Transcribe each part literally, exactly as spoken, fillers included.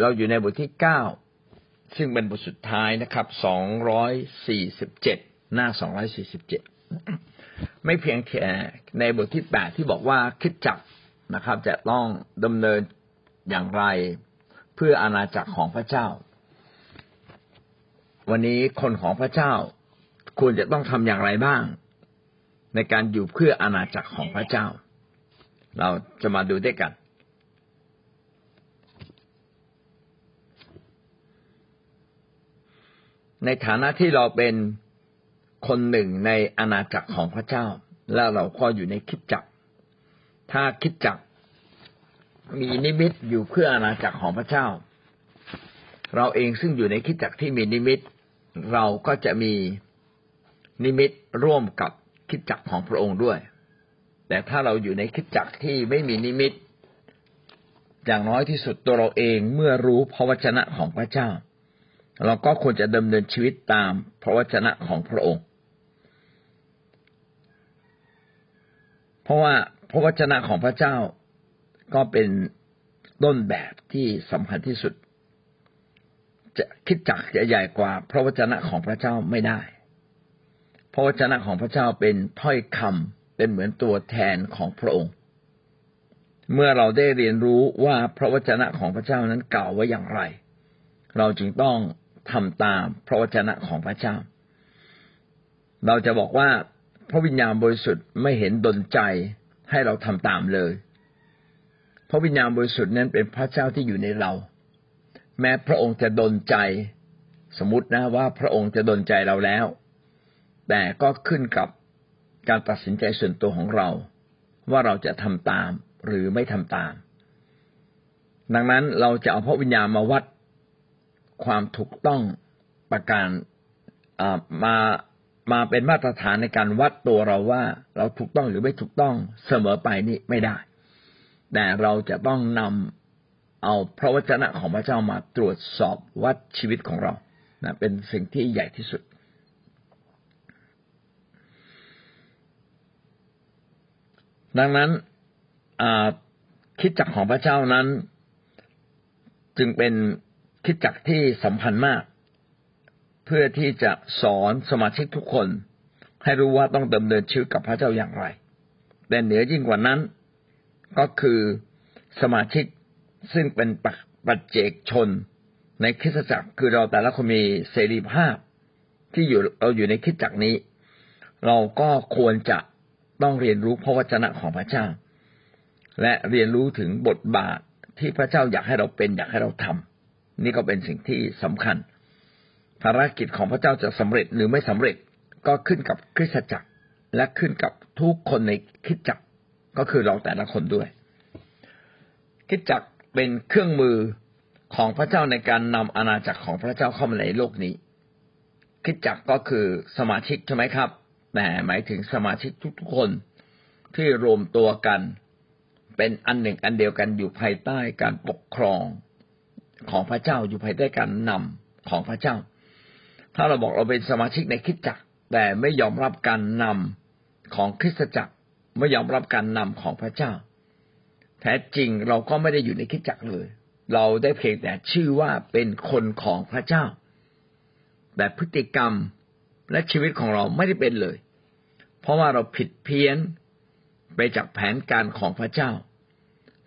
เราอยู่ในบทที่เก้าซึ่งเป็นบทสุดท้ายนะครับสองร้อยสี่สิบเจ็ดหน้าสองร้อยสี่สิบเจ็ดไม่เพียงแค่ในบทที่แปดที่บอกว่าคริสตจักรนะครับจะต้องดำเนินอย่างไรเพื่ออาณาจักรของพระเจ้าวันนี้คนของพระเจ้าควรจะต้องทำอย่างไรบ้างในการอยู่เพื่ออาณาจักรของพระเจ้าเราจะมาดูด้วยกันในฐานะที่เราเป็นคนหนึ่งในอาณาจักรของพระเจ้าและเราก็อยู่ในคริสตจักรถ้าคริสตจักรมีนิมิตอยู่เพื่ออาณาจักรของพระเจ้าเราเองซึ่งอยู่ในคริสตจักรที่มีนิมิตเราก็จะมีนิมิตร่วมกับคริสตจักรของพระองค์ด้วยแต่ถ้าเราอยู่ในคริสตจักรที่ไม่มีนิมิตอย่างน้อยที่สุดตัวเราเองเมื่อรู้พระวจนะของพระเจ้าเราก็ควรจะดำเนินชีวิตตามพระวจนะของพระองค์เพราะว่าพระวจนะของพระเจ้าก็เป็นต้นแบบที่สำคัญที่สุดจะคิดจักจะใหญ่กว่าพระวจนะของพระเจ้าไม่ได้พระวจนะของพระเจ้าเป็นถ้อยคำเป็นเหมือนตัวแทนของพระองค์เมื่อเราได้เรียนรู้ว่าพระวจนะของพระเจ้านั้นกล่าวไว้อย่างไรเราจึงต้องทำตามพระวจนะของพระเจ้าเราจะบอกว่าพระวิญญาณบริสุทธิ์ไม่เห็นดลใจให้เราทำตามเลยพระวิญญาณบริสุทธิ์นั้นเป็นพระเจ้าที่อยู่ในเราแม้พระองค์จะดลใจสมมุตินะว่าพระองค์จะดลใจเราแล้วแต่ก็ขึ้นกับการตัดสินใจส่วนตัวของเราว่าเราจะทำตามหรือไม่ทำตามดังนั้นเราจะเอาพระวิญญาณมาวัดความถูกต้องประการมามาเป็นมาตรฐานในการวัดตัวเราว่าเราถูกต้องหรือไม่ถูกต้องเสมอไปนี่ไม่ได้แต่เราจะต้องนำเอาพระวจนะของพระเจ้ามาตรวจสอบวัดชีวิตของเรานะเป็นสิ่งที่ใหญ่ที่สุดดังนั้นคริสตจักรของพระเจ้านั้นจึงเป็นคริสตจักรที่สำคัญมากเพื่อที่จะสอนสมาชิกทุกคนให้รู้ว่าต้องดำเนินชีวิตกับพระเจ้าอย่างไรแต่เหนือยิ่งกว่านั้นก็คือสมาชิกซึ่งเป็นปัจเจกชนในคริสตจักรคือเราแต่ละคนมีเสรีภาพที่อยู่เราอยู่ในคริสตจักรนี้เราก็ควรจะต้องเรียนรู้พระวจนะของพระเจ้าและเรียนรู้ถึงบทบาทที่พระเจ้าอยากให้เราเป็นอยากให้เราทำนี่ก็เป็นสิ่งที่สำคัญภารกิจของพระเจ้าจะสำเร็จหรือไม่สำเร็จก็ขึ้นกับคริสตจักรและขึ้นกับทุกคนในคริสตจักรก็คือเราแต่ละคนด้วยคริสตจักรเป็นเครื่องมือของพระเจ้าในการนำอาณาจักรของพระเจ้าเข้ามาในโลกนี้คริสตจักรก็คือสมาชิกใช่ไหมครับแต่หมายถึงสมาชิกทุกๆคนที่รวมตัวกันเป็นอันหนึ่งอันเดียวกันอยู่ภายใต้การปกครองของพระเจ้าอยู่ภายใต้การนำของพระเจ้าถ้าเราบอกเราเป็นสมาชิกในคริสตจักรแต่ไม่ยอมรับการนำของคริสตจักรไม่ยอมรับการนำของพระเจ้าแท้จริงเราก็ไม่ได้อยู่ในคริสตจักรเลยเราได้เพียงแต่ชื่อว่าเป็นคนของพระเจ้าแต่พฤติกรรมและชีวิตของเราไม่ได้เป็นเลยเพราะว่าเราผิดเพี้ยนไปจากแผนการของพระเจ้า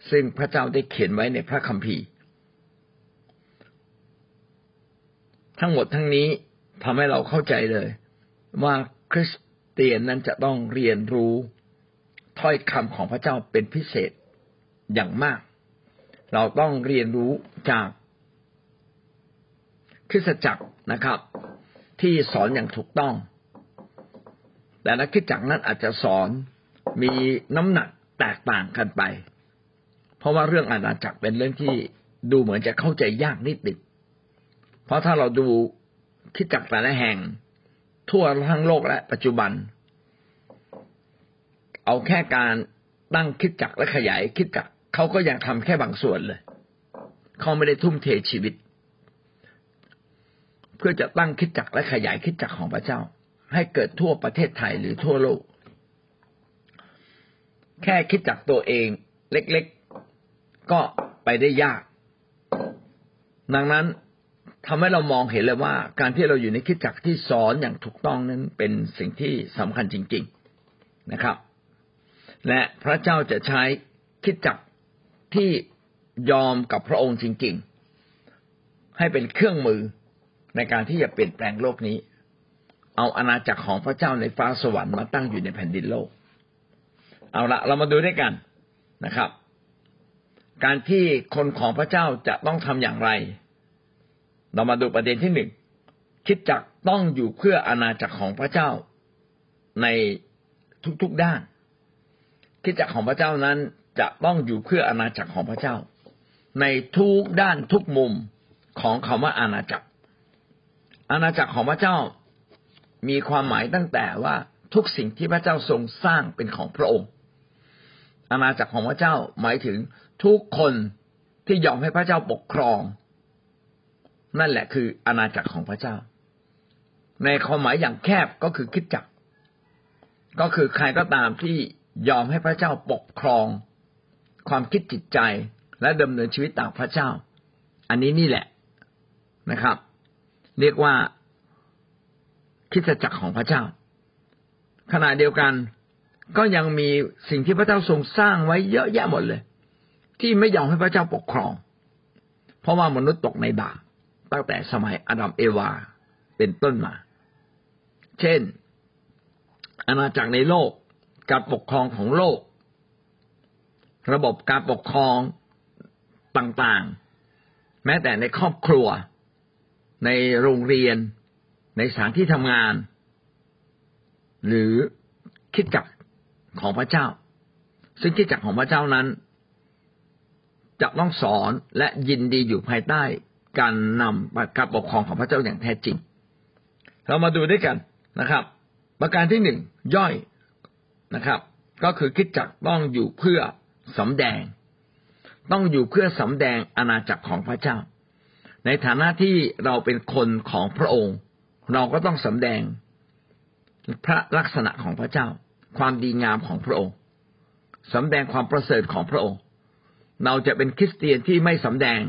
ซึ่งพระเจ้าได้เขียนไว้ในพระคัมภีร์ทั้งหมดทั้งนี้ทำให้เราเข้าใจเลยว่าคริสเตียนนั้นจะต้องเรียนรู้ถ้อยคำของพระเจ้าเป็นพิเศษอย่างมากเราต้องเรียนรู้จากคริสตจักรนะครับที่สอนอย่างถูกต้องแต่ละคริสตจักรนั้นอาจจะสอนมีน้ำหนักแตกต่างกันไปเพราะว่าเรื่องอาณาจักรเป็นเรื่องที่ดูเหมือนจะเข้าใจยากนิดหนึ่งเพราะถ้าเราดูคริสตจักรแต่ละแห่งทั่วทั้งโลกและปัจจุบันเอาแค่การตั้งคริสตจักรและขยายคริสตจักรเขาก็ยังทำแค่บางส่วนเลยเขาไม่ได้ทุ่มเทชีวิตเพื่อจะตั้งคริสตจักรและขยายคริสตจักรของพระเจ้าให้เกิดทั่วประเทศไทยหรือทั่วโลกแค่คริสตจักรตัวเองเล็กๆก็ไปได้ยาก ดังนั้นทำให้เรามองเห็นเลยว่าการที่เราอยู่ในคริสตจักรที่สอนอย่างถูกต้องนั้นเป็นสิ่งที่สำคัญจริงๆนะครับและพระเจ้าจะใช้คริสตจักรที่ยอมกับพระองค์จริงๆให้เป็นเครื่องมือในการที่จะเปลี่ยนแปลงโลกนี้เอาอาณาจักรของพระเจ้าในฟ้าสวรรค์มาตั้งอยู่ในแผ่นดินโลกเอาละเรามาดูด้วยกันนะครับการที่คนของพระเจ้าจะต้องทำอย่างไรเรามาดูประเด็นที่หนึ่งคริสตจักรต้องอยู่เพื่ออาณาจักรของพระเจ้าในทุกๆด้านคริสตจักรของพระเจ้านั้นจะต้องอยู่เพื่ออาณาจักรของพระเจ้าในทุกด้านทุกมุมของคำว่าอาณาจักรอาณาจักรของพระเจ้ามีความหมายตั้งแต่ว่าทุกสิ่งที่พระเจ้าทรงสร้างเป็นของพระองค์อาณาจักรของพระเจ้าหมายถึงทุกคนที่ยอมให้พระเจ้าปกครองนั่นแหละคืออาณาจักรของพระเจ้าในความหมายอย่างแคบก็คือคริสตจักรก็คือใครก็ตามที่ยอมให้พระเจ้าปกครองความคิดจิตใจและดำเนินชีวิตตามพระเจ้าอันนี้นี่แหละนะครับเรียกว่าคริสตจักรของพระเจ้าขณะเดียวกันก็ยังมีสิ่งที่พระเจ้าทรงสร้างไว้เยอะแยะหมดเลยที่ไม่ยอมให้พระเจ้าปกครองเพราะว่ามนุษย์ตกในบาปตั้งแต่สมัยอาดัมเอวาเป็นต้นมาเช่นอาณาจักรในโลกการปกครองของโลกระบบการปกครองต่างๆแม้แต่ในครอบครัวในโรงเรียนในสถานที่ทำงานหรือคริสตจักรของพระเจ้าซึ่งคริสตจักรของพระเจ้านั้นจะต้องสอนและยินดีอยู่ภายใต้การนำการปกครองของพระเจ้าอย่างแท้จริงเรามาดูด้วยกันนะครับประการที่หนึ่งย่อยนะครับก็คือคริสตจักรต้องอยู่เพื่อสำแดงต้องอยู่เพื่อสำแดงอาณาจักรของพระเจ้าในฐานะที่เราเป็นคนของพระองค์เราก็ต้องสำแดงพระลักษณะของพระเจ้าความดีงามของพระองค์สำแดงความประเสริฐของพระองค์เราจะเป็นคริสเตียนที่ไม่สำแดง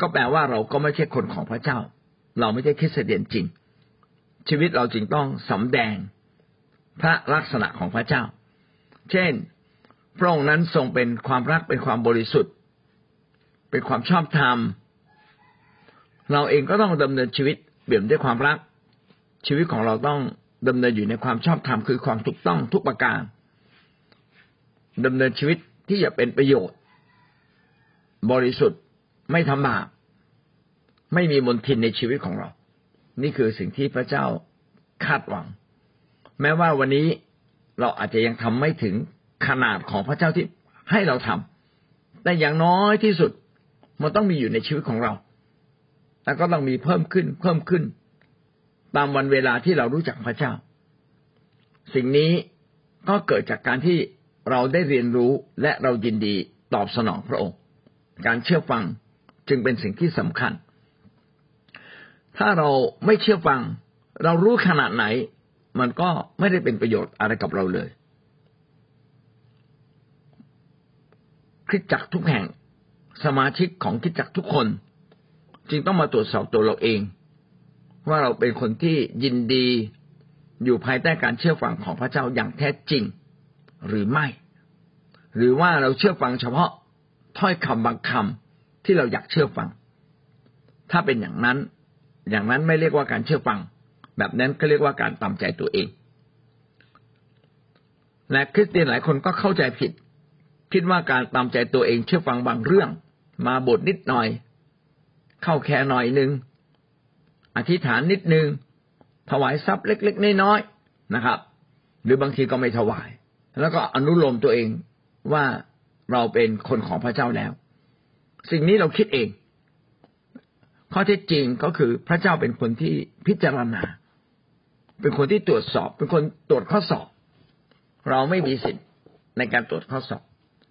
ก็แปลว่าเราก็ไม่ใช่คนของพระเจ้าเราไม่ใช่คริสเตียนจริงชีวิตเราจึงต้องสำแดงพระลักษณะของพระเจ้าเช่นพระองค์นั้นทรงเป็นความรักเป็นความบริสุทธิ์เป็นความชอบธรรมเราเองก็ต้องดำเนินชีวิตเปี่ยมด้วยความรักชีวิตของเราต้องดำเนินอยู่ในความชอบธรรมคือความถูกต้องทุกประการดำเนินชีวิตที่จะเป็นประโยชน์บริสุทธิ์ไม่ทำบาปไม่มีมลทินในชีวิตของเรานี่คือสิ่งที่พระเจ้าคาดหวังแม้ว่าวันนี้เราอาจจะยังทำไม่ถึงขนาดของพระเจ้าที่ให้เราทำแต่อย่างน้อยที่สุดมันต้องมีอยู่ในชีวิตของเราแล้วก็ต้องมีเพิ่มขึ้นเพิ่มขึ้นตามวันเวลาที่เรารู้จักพระเจ้าสิ่งนี้ก็เกิดจากการที่เราได้เรียนรู้และเรายินดีตอบสนองพระองค์การเชื่อฟังจึงเป็นสิ่งที่สำคัญถ้าเราไม่เชื่อฟังเรารู้ขนาดไหนมันก็ไม่ได้เป็นประโยชน์อะไรกับเราเลยคริสตจักรทุกแห่งสมาชิกของคริสตจักรทุกคนจึงต้องมาตรวจสอบตัวเราเองว่าเราเป็นคนที่ยินดีอยู่ภายใต้การเชื่อฟังของพระเจ้าอย่างแท้จริงหรือไม่หรือว่าเราเชื่อฟังเฉพาะถ้อยคำบางคำที่เราอยากเชื่อฟังถ้าเป็นอย่างนั้นอย่างนั้นไม่เรียกว่าการเชื่อฟังแบบนั้นก็เรียกว่าการตามใจตัวเองและคริสเตียนหลายคนก็เข้าใจผิดคิดว่าการตามใจตัวเองเชื่อฟังบางเรื่องมาบทนิดหน่อยเข้าแค่หน่อยนึงอธิษฐานนิดนึงถวายทรัพย์เล็กๆน้อยๆนะครับหรือบางทีก็ไม่ถวายแล้วก็อนุโลมตัวเองว่าเราเป็นคนของพระเจ้าแล้วสิ่งนี้เราคิดเองข้อเท็จจริงก็คือพระเจ้าเป็นคนที่พิจารณาเป็นคนที่ตรวจสอบเป็นคนตรวจข้อสอบเราไม่มีสิทธิ์ในการตรวจข้อสอบ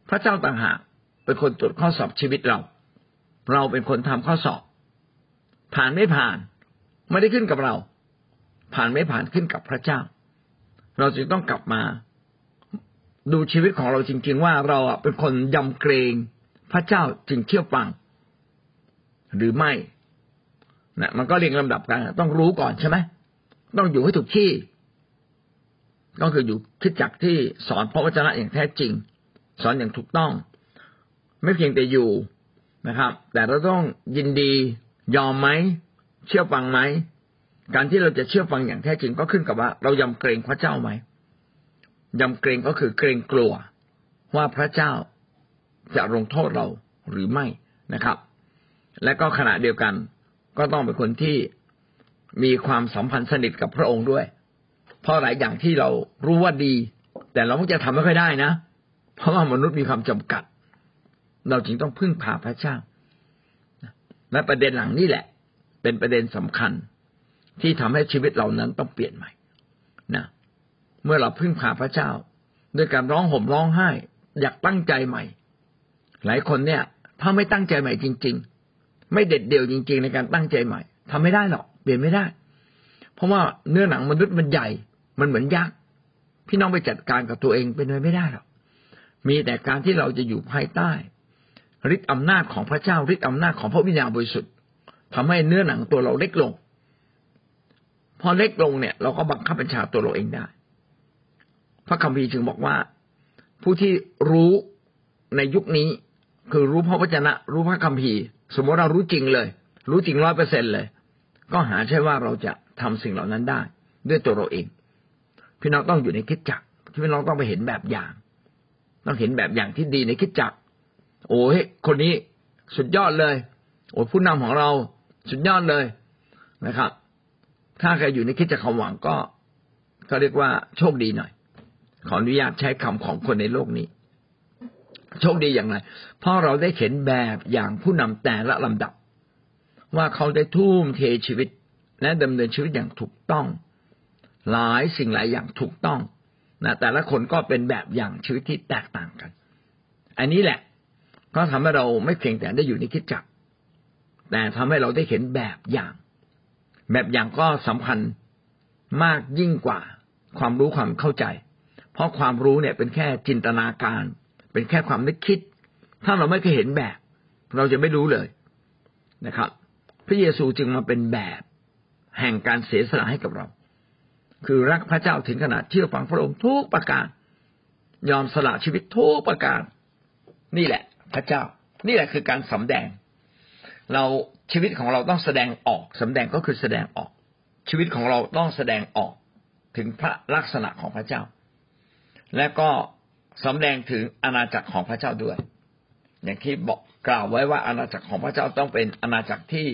พระเจ้าต่างหากเป็นคนตรวจข้อสอบชีวิตเราเราเป็นคนทำข้อสอบผ่านไม่ผ่านไม่ได้ขึ้นกับเราผ่านไม่ผ่านขึ้นกับพระเจ้าเราจึงต้องกลับมาดูชีวิตของเราจริงๆว่าเราเป็นคนยำเกรงพระเจ้าจึงเชื่อฟัง หรือไม่นะมันก็เรียงลำดับกันต้องรู้ก่อนใช่ไหมต้องอยู่ให้ถูกที่ก็คืออยู่คริสตจักรที่สอนพระวจนะอย่างแท้จริงสอนอย่างถูกต้องไม่เพียงแต่อยู่นะครับแต่เราต้องยินดียอมไหมเชื่อฟังไหมการที่เราจะเชื่อฟังอย่างแท้จริงก็ขึ้นกับว่าเรายำเกรงพระเจ้าไหมยำเกรงก็คือเกรงกลัวว่าพระเจ้าจะลงโทษเราหรือไม่นะครับและก็ขณะเดียวกันก็ต้องเป็นคนที่มีความสัมพันธ์สนิทกับพระองค์ด้วยเพราะหลายอย่างที่เรารู้ว่าดีแต่เรามักจะทำไม่ค่อยได้นะเพราะว่ามนุษย์มีความจำกัดเราจึงต้องพึ่งพาพระเจ้าและประเด็นหลังนี่แหละเป็นประเด็นสำคัญที่ทำให้ชีวิตเรานั้นต้องเปลี่ยนใหม่นะเมื่อเราพึ่งพาพระเจ้าด้วยการร้องห่มร้องไห้อยากตั้งใจใหม่หลายคนเนี่ยถ้าไม่ตั้งใจใหม่จริงๆไม่เด็ดเดี่ยวจริงๆในการตั้งใจใหม่ทำไม่ได้หรอกเปลี่ยนไม่ได้เพราะว่าเนื้อหนังมนุษย์มันใหญ่มันเหมือนยักษ์พี่น้องไปจัดการกับตัวเองเป็นไปไม่ได้หรอกมีแต่การที่เราจะอยู่ภายใต้ฤทธิ์อำนาจของพระเจ้าฤทธิ์อำนาจของพระวิญญาณบริสุทธิ์ทำให้เนื้อหนังตัวเราเล็กลงพอเล็กลงเนี่ยเราก็บังคับบัญชาตัวเราเองได้พระคัมภีร์จึงบอกว่าผู้ที่รู้ในยุคนี้คือรู้พระวจนะรู้พระคัมภีร์สมมติเรารู้จริงเลยรู้จริง ร้อยเปอร์เซ็นต์ เลยก็หาใช่ว่าเราจะทำสิ่งเหล่านั้นได้ด้วยตัวเราเองพี่น้องต้องอยู่ในคริสตจักรพี่น้องต้องไปเห็นแบบอย่างต้องเห็นแบบอย่างที่ดีในคริสตจักรโอ้ยคนนี้สุดยอดเลยโอ้ผู้นำของเราสุดยอดเลยนะครับถ้าใครอยู่ในคริสตจักรความหวังก็ก็เรียกว่าโชคดีหน่อยขออนุญาตใช้คำของคนในโลกนี้โชคดีอย่างไรเพราะเราได้เห็นแบบอย่างผู้นำแต่ละลำดับว่าเขาได้ทุ่มเทชีวิตและดำเนินชีวิตอย่างถูกต้องหลายสิ่งหลายอย่างถูกต้องนะแต่ละคนก็เป็นแบบอย่างชีวิตที่แตกต่างกันอันนี้แหละก็ทำให้เราไม่เพียงแต่ได้อยู่ในคริสตจักรแต่ทำให้เราได้เห็นแบบอย่างแบบอย่างก็สำคัญมากยิ่งกว่าความรู้ความเข้าใจเพราะความรู้เนี่ยเป็นแค่จินตนาการเป็นแค่ความนึกคิดถ้าเราไม่เคยเห็นแบบเราจะไม่รู้เลยนะครับพระเยซูจึงมาเป็นแบบแห่งการเสียสละให้กับเราคือรักพระเจ้าถึงขนาดเชื่อฟังพระองค์ทุกประการยอมสละชีวิตทุกประการนี่แหละพระเจ้านี่แหละคือการสำแดงเราชีวิตของเราต้องแสดงออกสำแดงก็คือแสดงออกชีวิตของเราต้องแสดงออกถึงพระลักษณะของพระเจ้าและก็สำแดงถึงอาณาจักรของพระเจ้าด้วยอย่างที่บอกกล่าวไว้ว่าอาณาจักรของพระเจ้าต้องเป็นอาณาจักรที่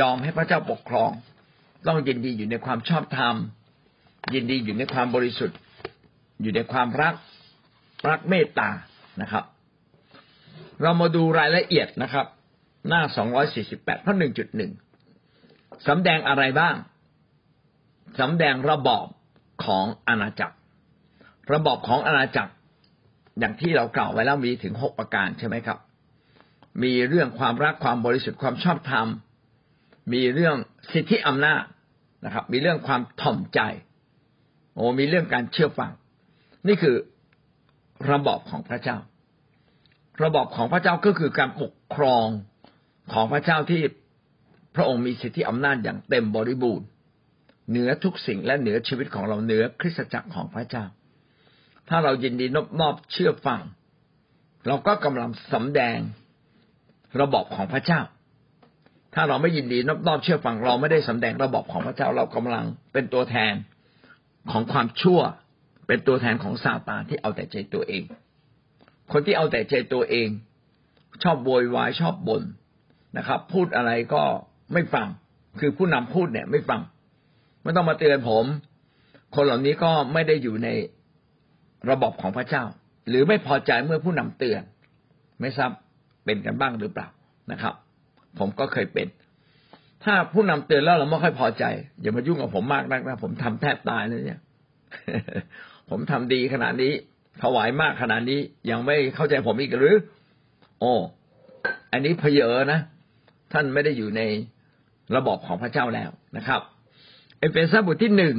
ยอมให้พระเจ้าปกครองต้องยินดีอยู่ในความชอบธรรมยินดีอยู่ในความบริสุทธิ์อยู่ในความรักรักเมตตานะครับเรามาดูรายละเอียดนะครับหน้าสองร้อยสี่สิบแปดข้อ หนึ่งจุดหนึ่ง สำแดงอะไรบ้างสำแดงระบอบของอาณาจักรระบอบของอาณาจักรอย่างที่เรากล่าวไว้แล้วมีถึงหกประการใช่ไหมครับมีเรื่องความรักความบริสุทธิ์ความชอบธรรมมีเรื่องสิทธิอำนาจนะครับมีเรื่องความถ่อมใจโอ้มีเรื่องการเชื่อฟังนี่คือระบอบของพระเจ้าระบอบของพระเจ้าก็คือการปกครองของพระเจ้าที่พระองค์มีสิทธิอำนาจอย่างเต็มบริบูรณ์เหนือทุกสิ่งและเหนือชีวิตของเราเหนือคริสตจักรของพระเจ้าถ้าเรายินดีนอบน้อมเชื่อฟังเราก็กำลังสำแดงระบอบของพระเจ้าถ้าเราไม่ยินดีนอบน้อมเชื่อฟังเราไม่ได้สำแดงระบอบของพระเจ้าเรากำลังเป็นตัวแทนของความชั่วเป็นตัวแทนของซาตานที่เอาแต่ใจตัวเองคนที่เอาแต่ใจตัวเองชอบโวยวายชอบบ่นนะครับพูดอะไรก็ไม่ฟังคือผู้นำพูดเนี่ยไม่ฟังไม่ต้องมาเตือนผมคนเหล่านี้ก็ไม่ได้อยู่ในระบอบของพระเจ้าหรือไม่พอใจเมื่อผู้นำเตือนไม่ทราบเป็นกันบ้างหรือเปล่านะครับผมก็เคยเป็นถ้าผู้นำเตือนแล้วเราไม่ค่อยพอใจอย่ามายุ่งกับผมมากนักนะผมทำแทบตายเลยเนี่ย ผมทำดีขนาดนี้ถวายมากขนาดนี้ยังไม่เข้าใจผมอีกหรือโอ้อันนี้เพเยอนะท่านไม่ได้อยู่ในระบอบของพระเจ้าแล้วนะครับเอเฟซัสบทที่หนึ่ง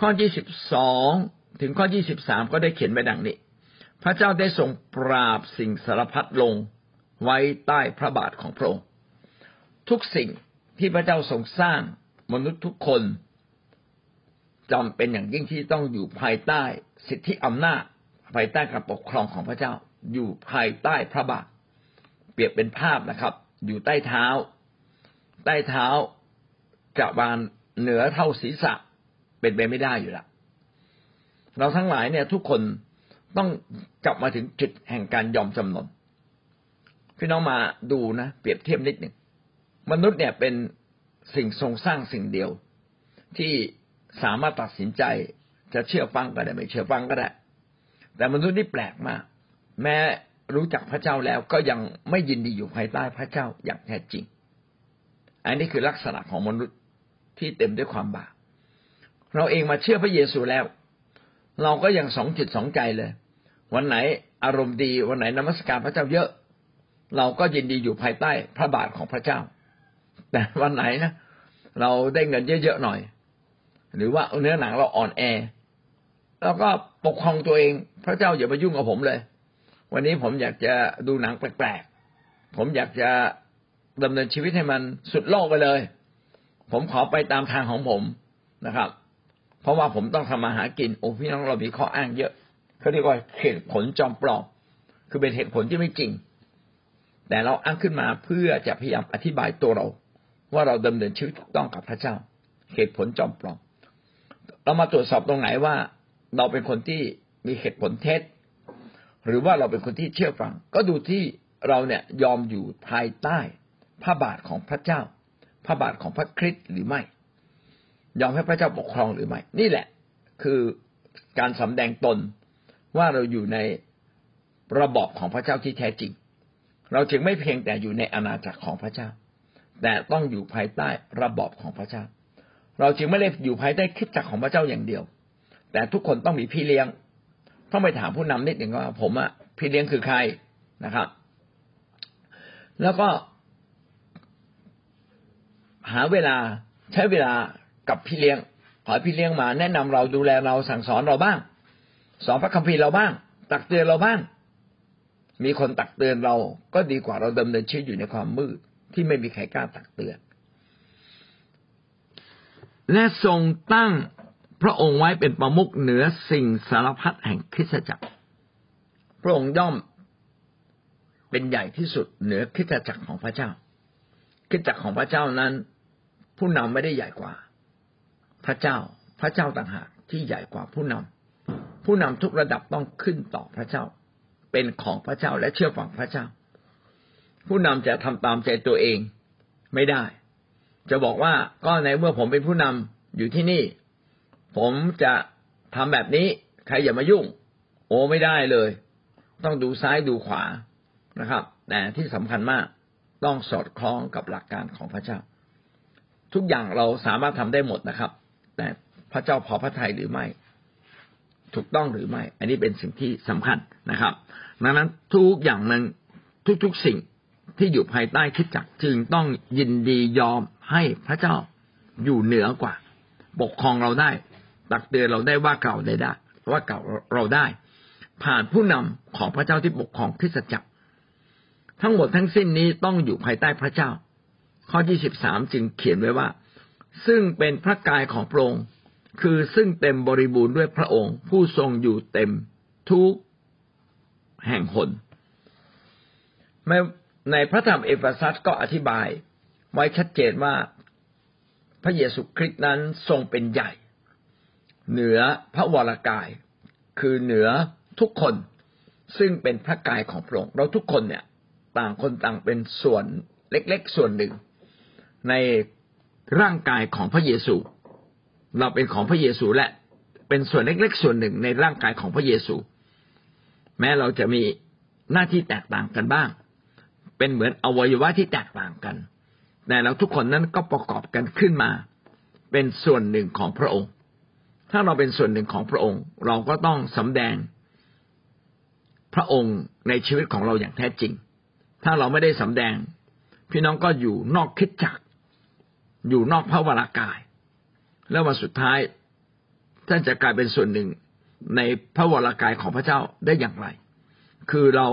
ข้อยี่สิบสองถึงข้อยี่สิบสามก็ได้เขียนไว้ดังนี้พระเจ้าได้ทรงปราบสิ่งสารพัดลงไว้ใต้พระบาทของพระองค์ ทุกสิ่งที่พระเจ้าทรงสร้างมนุษย์ทุกคนจำเป็นอย่างยิ่งที่ต้องอยู่ภายใต้สิทธิอำนาจภายใต้การปกครองของพระเจ้าอยู่ภายใต้พระบาทเปรียบเป็นภาพนะครับอยู่ใต้เท้าใต้เท้าจะบานเหนือเท่าศีรษะเป็นไปไม่ได้อยู่แล้วเราทั้งหลายเนี่ยทุกคนต้องกลับมาถึงจุดแห่งการยอมจำนนพี่น้องมาดูนะเปรียบเทียบนิดหนึ่งมนุษย์เนี่ยเป็นสิ่งทรงสร้างสิ่งเดียวที่สามารถตัดสินใจจะเชื่อฟังก็ได้ไม่เชื่อฟังก็ได้แต่มนุษย์นี่แปลกมากแม้รู้จักพระเจ้าแล้วก็ยังไม่ยินดีอยู่ภายใต้พระเจ้าอย่างแท้จริงอันนี้คือลักษณะของมนุษย์ที่เต็มด้วยความบาปเราเองมาเชื่อพระเยซูแล้วเราก็ยังสองจิตสองใจเลยวันไหนอารมณ์ดีวันไหนนมัสการพระเจ้าเยอะเราก็ยินดีอยู่ภายใต้พระบาทของพระเจ้าแต่วันไหนนะเราได้เงินเยอะๆหน่อยหรือว่าเนื้อหนังเราอ่อนแอแล้วก็ปกครองตัวเองพระเจ้าอย่ามายุ่งกับผมเลยวันนี้ผมอยากจะดูหนังแปลกๆผมอยากจะดำเนินชีวิตให้มันสุดโลกไปเลยผมขอไปตามทางของผมนะครับเพราะว่าผมต้องทำมาหากินโอ้พี่น้องเรามีข้ออ้างเยอะเขาเรียกว่าเหตุผลจอมปลอมคือเป็นเหตุผลที่ไม่จริงแต่เราอ้างขึ้นมาเพื่อจะพยายามอธิบายตัวเราว่าเราดำเนินชีวิตถูกต้องกับพระเจ้าเหตุผลจอมปลอมเรามาตรวจสอบตรงไหนว่าเราเป็นคนที่มีเหตุผลเท็จหรือว่าเราเป็นคนที่เชื่อฟังก็ดูที่เราเนี่ยยอมอยู่ภายใต้พระบาทของพระเจ้าพระบาทของพระคริสต์หรือไม่ยอมให้พระเจ้าปกครองหรือไม่นี่แหละคือการสำแดงตนว่าเราอยู่ในระบอบของพระเจ้าที่แท้จริงเราจึงไม่เพียงแต่อยู่ในอาณาจักรของพระเจ้าแต่ต้องอยู่ภายใต้ระบอบของพระเจ้าเราจึงไม่ได้อยู่ภายใต้คริสตจักรของพระเจ้าอย่างเดียวแต่ทุกคนต้องมีพี่เลี้ยงต้องไปถามผู้นำนิดหนึ่งว่าผมอะพี่เลี้ยงคือใครนะครับแล้วก็หาเวลาใช้เวลากับพี่เลี้ยงขอพี่เลี้ยงมาแนะนำเราดูแลเราสั่งสอนเราบ้างสอนพระคัมภีร์เราบ้างตักเตือนเราบ้างมีคนตักเตือนเราก็ดีกว่าเราดำเนินชีวิตอยู่ในความมืดที่ไม่มีใครกล้าตักเตือนและทรงตั้งพระองค์ไว้เป็นประมุขเหนือสิ่งสารพัดแห่งคริสตจักรพระองค์ย่อมเป็นใหญ่ที่สุดเหนือคริสตจักรของพระเจ้าคริสตจักรของพระเจ้านั้นผู้นำไม่ได้ใหญ่กว่าพระเจ้าพระเจ้าต่างหากที่ใหญ่กว่าผู้นำผู้นำทุกระดับต้องขึ้นต่อพระเจ้าเป็นของพระเจ้าและเชื่อฟังพระเจ้าผู้นำจะทำตามใจตัวเองไม่ได้จะบอกว่าก็ในเมื่อผมเป็นผู้นำอยู่ที่นี่ผมจะทำแบบนี้ใครอย่ามายุ่งโอ้ไม่ได้เลยต้องดูซ้ายดูขวานะครับแต่ที่สำคัญมากต้องสอดคล้องกับหลักการของพระเจ้าทุกอย่างเราสามารถทำได้หมดนะครับแต่พระเจ้าพอพระทัยหรือไม่ถูกต้องหรือไม่อันนี้เป็นสิ่งที่สำคัญนะครับดังนั้นทุกอย่างนั้นทุกๆสิ่งที่อยู่ภายใต้คริสตจักรจึงต้องยินดียอมให้พระเจ้าอยู่เหนือกว่าปกครองเราได้ตักเตือนเราได้ว่าเก่าได้ได้ว่าเก่าเราได้ผ่านผู้นำของพระเจ้าที่ปกครองคริสตจักรทั้งหมดทั้งสิ้นนี้ต้องอยู่ภายใต้พระเจ้าข้อที่สิบสามจึงเขียนไว้ว่าซึ่งเป็นพระกายของพระองค์คือซึ่งเต็มบริบูรณ์ด้วยพระองค์ผู้ทรงอยู่เต็มทุกแห่งหนในพระธรรมเอเฟซัสก็อธิบายไว้ชัดเจนว่าพระเยซูคริสต์นั้นทรงเป็นใหญ่เหนือพระวรกายคือเหนือทุกคนซึ่งเป็นพระกายของพระองค์เราทุกคนเนี่ยต่างคนต่างเป็นส่วนเล็กๆส่วนหนึ่งในร่างกายของพระเยซูเราเป็นของพระเยซูและเป็นส่วนเล็กๆส่วนหนึ่งในร่างกายของพระเยซูแม้เราจะมีหน้าที่แตกต่างกันบ้างเป็นเหมือนอวัยวะที่แตกต่างกันแต่เราทุกคนนั้นก็ประกอบกันขึ้นมาเป็นส่วนหนึ่งของพระองค์ถ้าเราเป็นส่วนหนึ่งของพระองค์เราก็ต้องสำแดงพระองค์ในชีวิตของเราอย่างแท้จริงถ้าเราไม่ได้สำแดงพี่น้องก็อยู่นอกคริสตจักรอยู่นอกพระวรากายแล้ววันสุดท้ายท่านจะกลายเป็นส่วนหนึ่งในพระวรากายของพระเจ้าได้อย่างไรคือเรา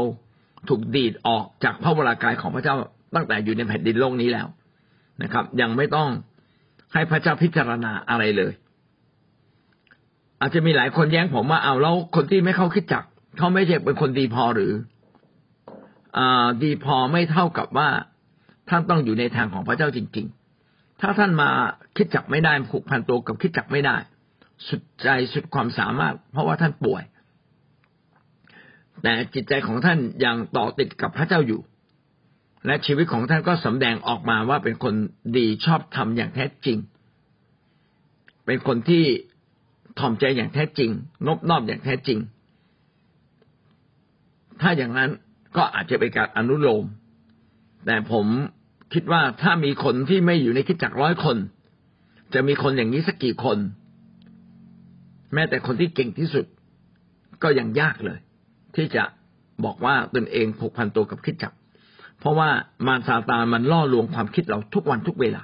ถูกดีดออกจากพระวรากายของพระเจ้าตั้งแต่อยู่ในแผ่นดินโลกนี้แล้ว นะครับยังไม่ต้องให้พระเจ้าพิจารณาอะไรเลยอาจจะมีหลายคนแย้งผมว่าเอาแล้วคนที่ไม่เข้าคริสตจักรเขาไม่ใช่เป็นคนดีพอหรืออ่าดีพอไม่เท่ากับว่าท่านต้องอยู่ในทางของพระเจ้าจริงๆถ้าท่านมาคริสตจักรไม่ได้ผูกพันตัวกับคริสตจักรไม่ได้สุดใจสุดความสามารถเพราะว่าท่านป่วยแต่จิตใจของท่านยังต่อติดกับพระเจ้าอยู่และชีวิตของท่านก็สำแดงออกมาว่าเป็นคนดีชอบธรรมอย่างแท้จริงเป็นคนที่ถ่อมใจอย่างแท้จริงนอบน้อมอย่างแท้จริงถ้าอย่างนั้นก็อาจจะเป็นการอนุโลมแต่ผมคิดว่าถ้ามีคนที่ไม่อยู่ในคริสตจักรร้อยคนจะมีคนอย่างนี้สักกี่คนแม้แต่คนที่เก่งที่สุดก็ยังยากเลยที่จะบอกว่าตนเองผูกพันตัวกับคริสตจักรเพราะว่ามารซาตานมันล่อลวงความคิดเราทุกวันทุกเวลา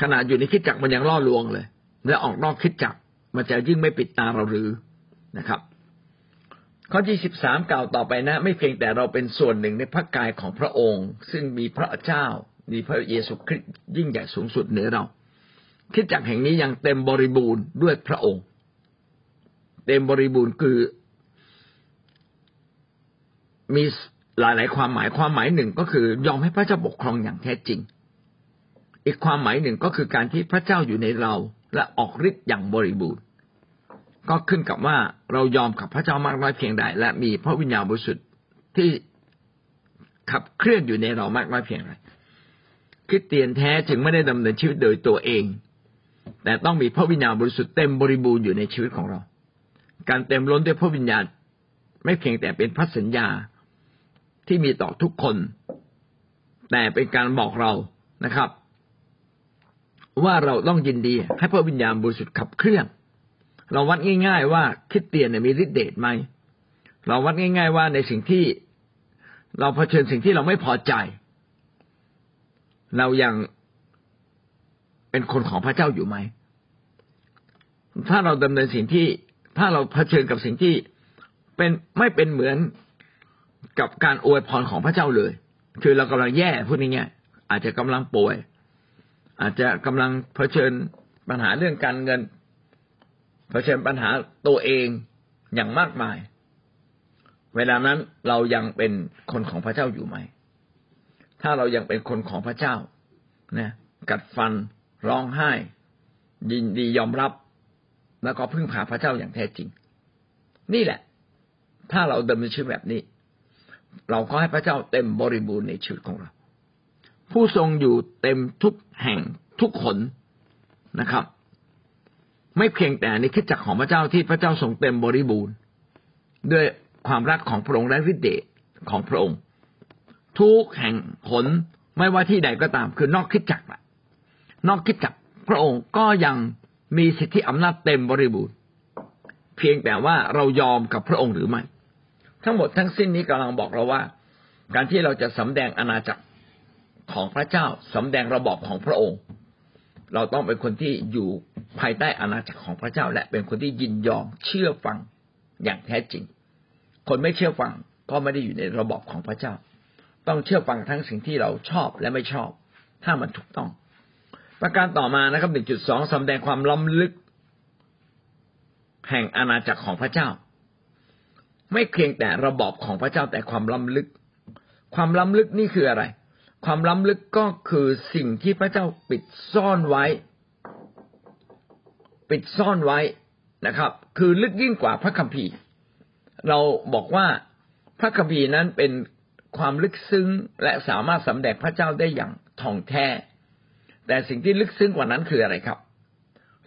ขณะอยู่ในคริสตจักรมันยังล่อลวงเลยและออกนอกคริสตจักรมันจะยิ่งไม่ปิดตาเราหรือนะครับข้อที่สิบสามกล่าวต่อไปนะไม่เพียงแต่เราเป็นส่วนหนึ่งในพระกายของพระองค์ซึ่งมีพระเจ้ามีพระเยซูคริสต์ยิ่งใหญ่สูงสุดเหนือเราคริสตจักรแห่งนี้ยังเต็มบริบูรณ์ด้วยพระองค์เต็มบริบูรณ์คือมีหลายๆความหมายความหมายหนึ่งก็คือยอมให้พระเจ้าปกครองอย่างแท้จริงอีกความหมายหนึ่งก็คือการที่พระเจ้าอยู่ในเราและออกฤทธิ์อย่างบริบูรณ์ก็ขึ้นกับว่าเรายอมกับพระเจ้ามากน้อยเพียงใดและมีพระวิญญาณบริสุทธิ์ที่ขับเคลื่อนอยู่ในเรามากน้อยเพียงใดคริสเตียนแท้จึงไม่ได้ดำเนินชีวิตโดยตัวเองแต่ต้องมีพระวิญญาณบริสุทธิ์เต็มบริบูรณ์อยู่ในชีวิตของเราการเต็มล้นด้วยพระวิญญาณไม่เพียงแต่เป็นพันธสัญญาที่มีต่อทุกคนแต่เป็นการบอกเรานะครับว่าเราต้องยินดีให้พระวิญญาณบริสุทธิ์ขับเคลื่อนเราวัดง่ายๆว่าคริสเตียนเนี่ยมีฤทธิ์เดชไหมเราวัดง่ายๆว่าในสิ่งที่เราเผชิญสิ่งที่เราไม่พอใจเรายังเป็นคนของพระเจ้าอยู่ไหมถ้าเราดำเนินสิ่งที่ถ้าเราเผชิญกับสิ่งที่เป็นไม่เป็นเหมือนกับการอวยพรของพระเจ้าเลยคือเรากำลังแย่พูดง่ายๆอาจจะกำลังป่วยอาจจะกำลังเผชิญปัญหาเรื่องการเงินเผชิญปัญหาตัวเองอย่างมากมายเวลานั้นเรายังเป็นคนของพระเจ้าอยู่ไหมถ้าเรายังเป็นคนของพระเจ้านะกัดฟันร้องไห้ยินดียอมรับแล้วก็พึ่งพาพระเจ้าอย่างแท้จริงนี่แหละถ้าเราดำเนินชีวิตแบบนี้เราก็ให้พระเจ้าเต็มบริบูรณ์ในชีวิตของเราผู้ทรงอยู่เต็มทุกแห่งทุกคนนะครับไม่เพียงแต่ในคริสตจักรของพระเจ้าที่พระเจ้าทรงเต็มบริบูรณ์ด้วยความรักของพระองค์และฤทธิ์เดชของพระองค์ทุกแห่งหนไม่ว่าที่ใดก็ตามคือนอกคริสตจักรนอกคริสตจักรพระองค์ก็ยังมีสิทธิอำนาจเต็มบริบูรณ์เพียงแต่ว่าเรายอมกับพระองค์หรือไม่ทั้งหมดทั้งสิ้นนี้กำลังบอกเราว่าการที่เราจะสำแดงอาณาจักรของพระเจ้าสำแดงระบอบของพระองค์เราต้องเป็นคนที่อยู่ภายใต้อาณาจักรของพระเจ้าและเป็นคนที่ยินยอมเชื่อฟังอย่างแท้จริงคนไม่เชื่อฟังก็ไม่ได้อยู่ในระบอบของพระเจ้าต้องเชื่อฟังทั้งสิ่งที่เราชอบและไม่ชอบถ้ามันถูกต้องประการต่อมานะครับ หนึ่งจุดสอง สำแดงความล้ำลึกแห่งอาณาจักรของพระเจ้าไม่เพียงแต่ระบอบของพระเจ้าแต่ความล้ำลึกความล้ำลึกนี่คืออะไรความล้ำลึกก็คือสิ่งที่พระเจ้าปิดซ่อนไว้ปิดซ่อนไว้นะครับคือลึกยิ่งกว่าพระคัมภีร์เราบอกว่าพระคัมภีร์นั้นเป็นความลึกซึ้งและสามารถสำแดงพระเจ้าได้อย่างท่องแท้แต่สิ่งที่ลึกซึ้งกว่านั้นคืออะไรครับ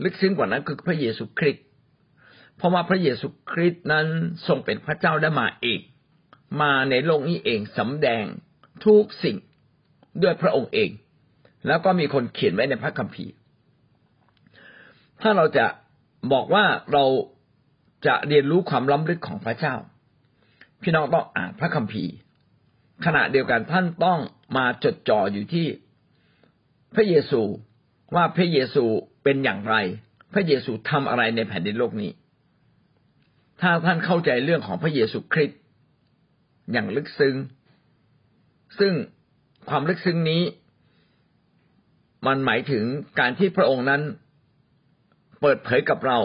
ลึกซึ้งกว่านั้นคือพระเยซูคริสต์เพราะว่าพระเยซูคริสต์นั้นทรงเป็นพระเจ้าได้มาเองมาในโลกนี้เองสำแดงทุกสิ่งด้วยพระองค์เองแล้วก็มีคนเขียนไว้ในพระคัมภีร์ถ้าเราจะบอกว่าเราจะเรียนรู้ความล้ำลึกของพระเจ้าพี่น้องต้องอ่านพระคัมภีร์ขณะเดียวกันท่านต้องมาจดจ่ออยู่ที่พระเยซูว่าพระเยซูเป็นอย่างไรพระเยซูทำอะไรในแผ่นดินโลกนี้ถ้าท่านเข้าใจเรื่องของพระเยซูคริสต์อย่างลึกซึ้งซึ่งความลึกซึ้งนี้ มันหมายถึงการที่พระองค์นั้นเปิดเผยกับเรา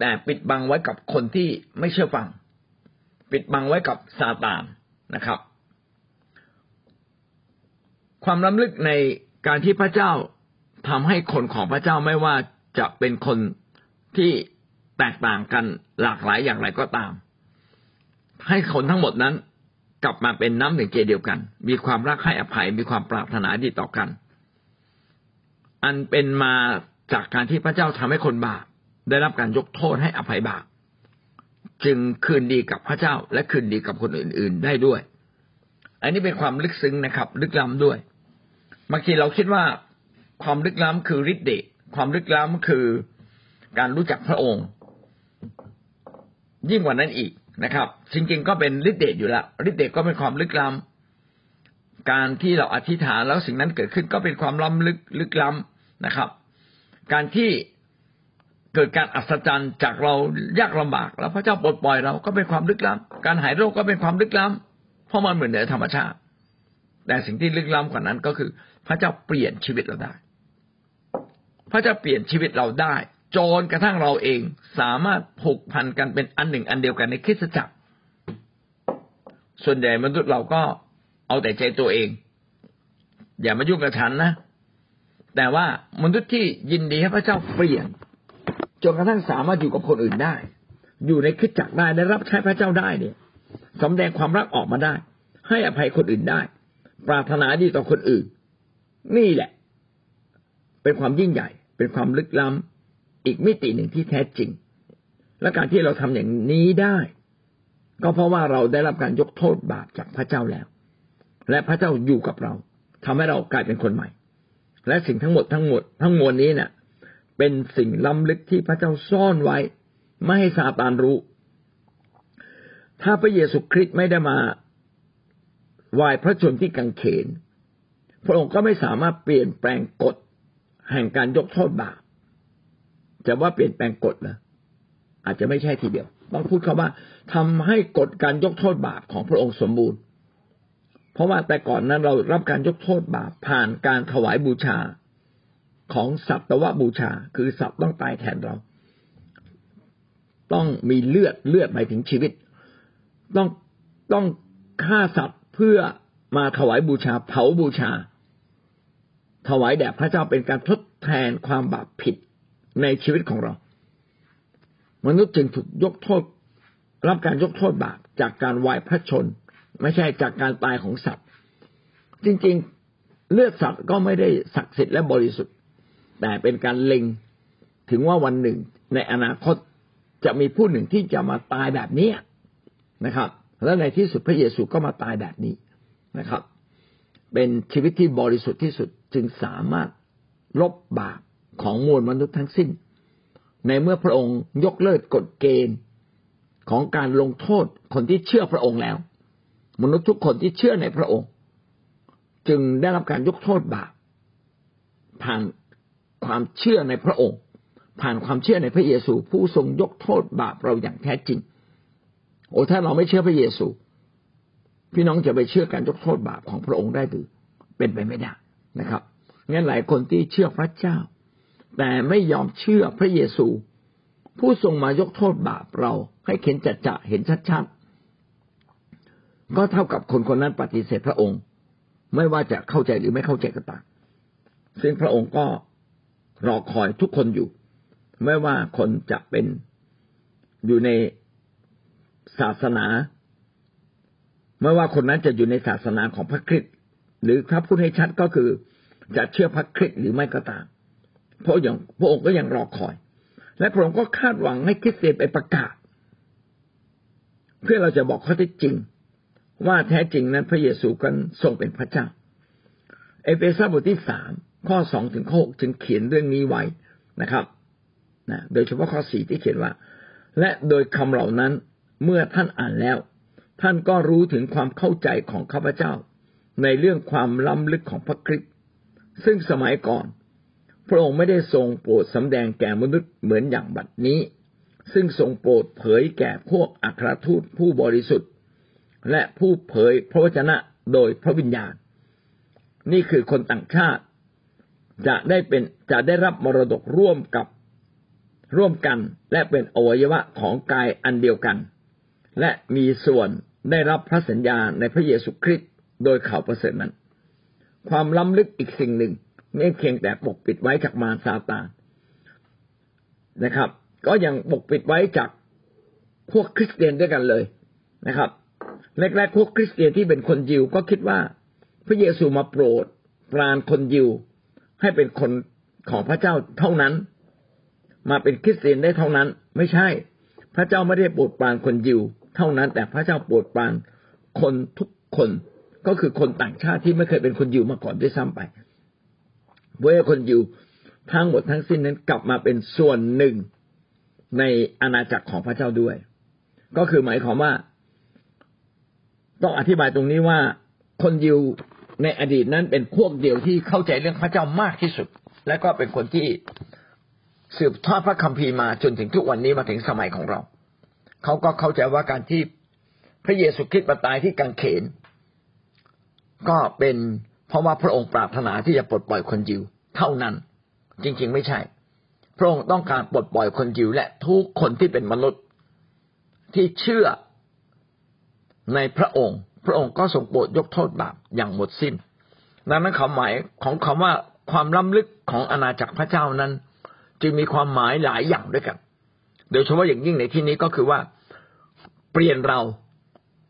แต่ปิดบังไว้กับคนที่ไม่เชื่อฟังปิดบังไว้กับซาตานนะครับความล้ำลึกในการที่พระเจ้าทำให้คนของพระเจ้าไม่ว่าจะเป็นคนที่แตกต่างกันหลากหลายอย่างไรก็ตามให้คนทั้งหมดนั้นกลับมาเป็นน้ำหนึ่งใจเดียวกันมีความรักให้อภัยมีความปรารถนาดีต่อกันอันเป็นมาจากการที่พระเจ้าทำให้คนบาปได้รับการยกโทษให้อภัยบาปจึงคืนดีกับพระเจ้าและคืนดีกับคนอื่นๆได้ด้วยอันนี้เป็นความลึกซึ้งนะครับลึกล้ำด้วยบางทีเราคิดว่าความลึกล้ำคือฤทธิ์เดชความลึกล้ำคือการรู้จักพระองค์ยิ่งกว่านั้นอีกนะครับจริงๆก็เป็นฤทธิ์เดชอยู่แล้วฤทธิ์เดชก็เป็นความลึกล้ำการที่เราอธิษฐานแล้วสิ่งนั้นเกิดขึ้นก็เป็นความล้ำลึกลึกล้ำนะครับการที่เกิดการอัศจรรย์จากเรายากลำบากแล้วพระเจ้าปลดปล่อยเราก็เป็นความลึกล้ำการหายโรคก็เป็นความลึกล้ำเพราะมันเหมือนเหนือธรรมชาติแต่สิ่งที่ลึกล้ำกว่านั้นก็คือพระเจ้าเปลี่ยนชีวิตเราได้พระเจ้าเปลี่ยนชีวิตเราได้จนกระทั่งเราเองสามารถผูกพันกันเป็นอันหนึ่งอันเดียวกันในคริสตจักรส่วนใหญ่มนุษย์เราก็เอาแต่ใจตัวเองอย่ามายุ่งกับฉันนะแต่ว่ามนุษย์ที่ยินดีให้พระเจ้าเปลี่ยนจนกระทั่งสามารถอยู่กับคนอื่นได้อยู่ในคริสตจักรได้ได้รับใช้พระเจ้าได้เนี่ยสำแดงความรักออกมาได้ให้อภัยคนอื่นได้ปรารถนาดีต่อคนอื่นนี่แหละเป็นความยิ่งใหญ่เป็นความลึกล้ำอีกมิติหนึ่งที่แท้จริงและการที่เราทำอย่างนี้ได้ก็เพราะว่าเราได้รับการยกโทษบาปจากพระเจ้าแล้วและพระเจ้าอยู่กับเราทำให้เรากลายเป็นคนใหม่และสิ่งทั้งหมดทั้งหมดทั้งมวลนี้เนี่ยเป็นสิ่งล้ำลึกที่พระเจ้าซ่อนไว้ไม่ให้ซาตานรู้ถ้าพระเยซูคริสต์ไม่ได้มาวายพระชนม์ที่กางเขนพระองค์ก็ไม่สามารถเปลี่ยนแปลงกฎแห่งการยกโทษบาปจะว่าเปลี่ยนแปลงกฎนะอาจจะไม่ใช่ทีเดียวต้องพูดคำว่าทำให้กฎการยกโทษบาปของพระองค์สมบูรณ์เพราะว่าแต่ก่อนนั้นเรารับการยกโทษบาปผ่านการถวายบูชาของสัตวบูชาคือสัตว์ต้องตายแทนเราต้องมีเลือดเลือดหมายถึงชีวิตต้องต้องฆ่าสัตว์เพื่อมาถวายบูชาเผาบูชาถวายแด่พระเจ้าเป็นการทดแทนความบาปผิดในชีวิตของเรามนุษย์จึงถูกยกโทษรับการยกโทษบาปจากการวายพระชนม์ไม่ใช่จากการตายของสัตว์จริงๆเลือดสัตว์ก็ไม่ได้ศักดิ์สิทธิ์และบริสุทธิ์แต่เป็นการเล็งถึงว่าวันหนึ่งในอนาคตจะมีผู้หนึ่งที่จะมาตายแบบนี้นะครับและในที่สุดพระเยซูก็มาตายแบบนี้นะครับเป็นชีวิตที่บริสุทธิ์ที่สุดจึงสามารถลบบาปของมวลมนุษย์ทั้งสิ้นในเมื่อพระองค์ยกเลิกกฎเกณฑ์ของการลงโทษคนที่เชื่อพระองค์แล้วมนุษย์ทุกคนที่เชื่อในพระองค์จึงได้รับการยกโทษบาปผ่านความเชื่อในพระองค์ผ่านความเชื่อในพระเยซูผู้ทรงยกโทษบาปเราอย่างแท้จริงโอ้ถ้าเราไม่เชื่อพระเยซูพี่น้องจะไปเชื่อการยกโทษบาปของพระองค์ได้หรือเป็นไปไม่ได้นะครับงั้นหลายคนที่เชื่อพระเจ้าแต่ไม่ยอมเชื่อพระเยซูผู้ทรงมายกโทษบาปเราให้เห็นจัดจะเห็นชัดๆก็เท่ากับคนคนนั้นปฏิเสธพระองค์ไม่ว่าจะเข้าใจหรือไม่เข้าใจก็ตามซึ่งพระองค์ก็รอคอยทุกคนอยู่ไม่ว่าคนจะเป็นอยู่ในศาสนาไม่ว่าคนนั้นจะอยู่ในศาสนาของพระคริสต์หรือถ้าพูดให้ชัดก็คือจะเชื่อพระคริสต์หรือไม่ก็ตามเพราะอย่างพระองค์ก็ยังรอคอยและพระองค์ก็คาดหวังให้คริสเตียนไปประกาศเพื่อเราจะบอกข้อเท็จจริงว่าแท้จริงนั้นพระเยซูกันทรงเป็นพระเจ้าเอเฟซัสบทที่สามข้อสองถึงข้อหกจึงเขียนเรื่องนี้ไว้นะครับนะโดยเฉพาะข้อสี่ที่เขียนว่าและโดยคำเหล่านั้นเมื่อท่านอ่านแล้วท่านก็รู้ถึงความเข้าใจของข้าพเจ้าในเรื่องความล้ำลึกของพระคริสต์ซึ่งสมัยก่อนพระองค์ไม่ได้ทรงโปรดสำแดงแก่มนุษย์เหมือนอย่างบัดนี้ซึ่งทรงโปรดเผยแก่พวกอัครทูตผู้บริสุทธิ์และผู้เผยพระวจนะโดยพระวิญญาณนี่คือคนต่างชาติ จะได้เป็นจะได้รับมรดกร่วมกับร่วมกันและเป็นอวัยวะของกายอันเดียวกันและมีส่วนได้รับพระสัญญาในพระเยซูคริสต์โดยข่าวประเสริฐนั้นความล้ำลึกอีกสิ่งหนึ่งไม่เพียงแต่ปกปิดไว้จากมารซาตานนะครับก็ยังปกปิดไว้จากพวกคริสเตียนด้วยกันเลยนะครับแรกๆพวกคริสเตียนที่เป็นคนยิวก็คิดว่าพระเยซูมาโปรดปรานคนยิวให้เป็นคนของพระเจ้าเท่านั้นมาเป็นคริสเตียนได้เท่านั้นไม่ใช่พระเจ้าไม่ได้โปรดปรานคนยิวเท่านั้นแต่พระเจ้าโปรดปรานคนทุกคนก็คือคนต่างชาติที่ไม่เคยเป็นคนยิวมาก่อนด้วยซ้ำไปเมื่อคนยิวทั้งหมดทั้งสิ้นนั้นกลับมาเป็นส่วนหนึ่งในอาณาจักรของพระเจ้าด้วยก็คือหมายความว่าต้องอธิบายตรงนี้ว่าคนยิวในอดีตนั้นเป็นพวกเดียวที่เข้าใจเรื่องพระเจ้ามากที่สุดและก็เป็นคนที่สืบทอดพระคัมภีร์มาจนถึงทุกวันนี้มาถึงสมัยของเราเขาก็เข้าใจว่าการที่พระเยซูคริสต์มาตายที่กางเขนก็เป็นเพราะว่าพระองค์ปรารถนาที่จะปลดปล่อยคนยิวเท่านั้นจริงๆไม่ใช่พระองค์ต้องการปลดปล่อยคนยิวและทุกคนที่เป็นมนุษย์ที่เชื่อในพระองค์พระองค์ก็ทรงโปรดยกโทษบาปอย่างหมดสิ้นดังนั้นความหมายของคำว่าความล้ำลึกของอาณาจักรพระเจ้านั้นจึงมีความหมายหลายอย่างด้วยกันโดยเฉพาะอย่างยิ่งในที่นี้ก็คือว่าเปลี่ยนเรา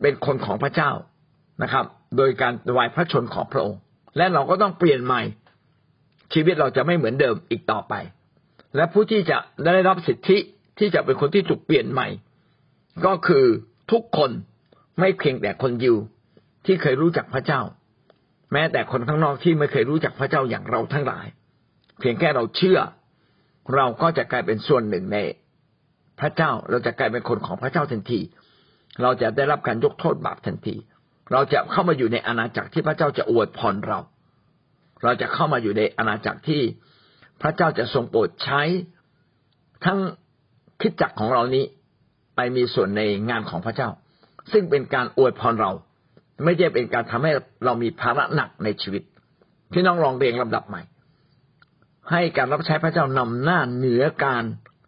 เป็นคนของพระเจ้านะครับโดยการถวายพระชนม์ของพระองค์และเราก็ต้องเปลี่ยนใหม่ชีวิตเราจะไม่เหมือนเดิมอีกต่อไปและผู้ที่จะได้รับสิทธิที่จะเป็นคนที่ถูกเปลี่ยนใหม่ก็คือทุกคนไม่เพียงแต่คนยิวที่เคยรู้จักพระเจ้าแม้แต่คนข้างนอกที่ไม่เคยรู้จักพระเจ้าอย่างเราทั้งหลายเพียงแค่เราเชื่อเราก็จะกลายเป็นส่วนหนึ่งในพระเจ้าเราจะกลายเป็นคนของพระเจ้าทันทีเราจะได้รับการยกโทษบาปทันทีเราจะเข้ามาอยู่ในอาณาจักรที่พระเจ้าจะอวยพรเราเราจะเข้ามาอยู่ในอาณาจักรที่พระเจ้าจะทรงโปรดใช้ทั้งคริสตจักรของเรานี้ไปมีส่วนในงานของพระเจ้าซึ่งเป็นการอวยพรเราไม่ใช่เป็นการทำให้เรามีภาระหนักในชีวิตพี่น้องลองเรียงลำดับใหม่ให้การรับใช้พระเจ้านำหน้าเหนือการ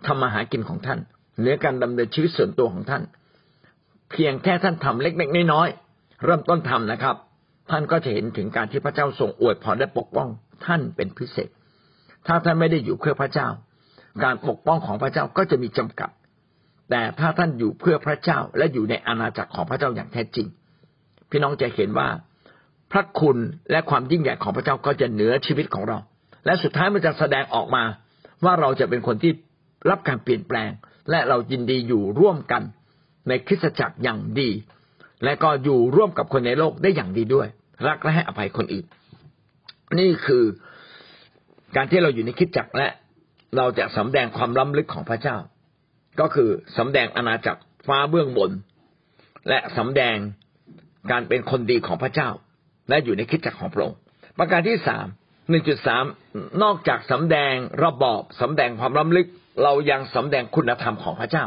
ทำมาหากินของท่านเหนือการดำเนินชีวิตส่วนตัวของท่านเพียงแค่ท่านทำเล็กๆน้อยๆเริ่มต้นทำนะครับท่านก็จะเห็นถึงการที่พระเจ้าทรงอวยพรและปกป้องท่านเป็นพิเศษถ้าท่านไม่ได้อยู่เพื่อพระเจ้าการปกป้องของพระเจ้าก็จะมีจำกัดแต่ถ้าท่านอยู่เพื่อพระเจ้าและอยู่ในอาณาจักรของพระเจ้าอย่างแท้จริงพี่น้องจะเห็นว่าพระคุณและความยิ่งใหญ่ของพระเจ้าก็จะเหนือชีวิตของเราและสุดท้ายมันจะแสดงออกมาว่าเราจะเป็นคนที่รับการเปลี่ยนแปลงและเรายินดีอยู่ร่วมกันในคริสตจักรอย่างดีและก็อยู่ร่วมกับคนในโลกได้อย่างดีด้วยรักและให้อภัยคนอื่นนี่คือการที่เราอยู่ในคริสตจักรและเราจะสำแดงความล้ำลึกของพระเจ้าก็คือสำแดงอาณาจักรฟ้าเบื้องบนและสำแดงการเป็นคนดีของพระเจ้าและอยู่ในคริสตจักรของพระองค์ประการที่สาม หนึ่งจุดสาม นอกจากสำแดงระบอบสำแดงความล้ำลึกเรายังสำแดงคุณธรรมของพระเจ้า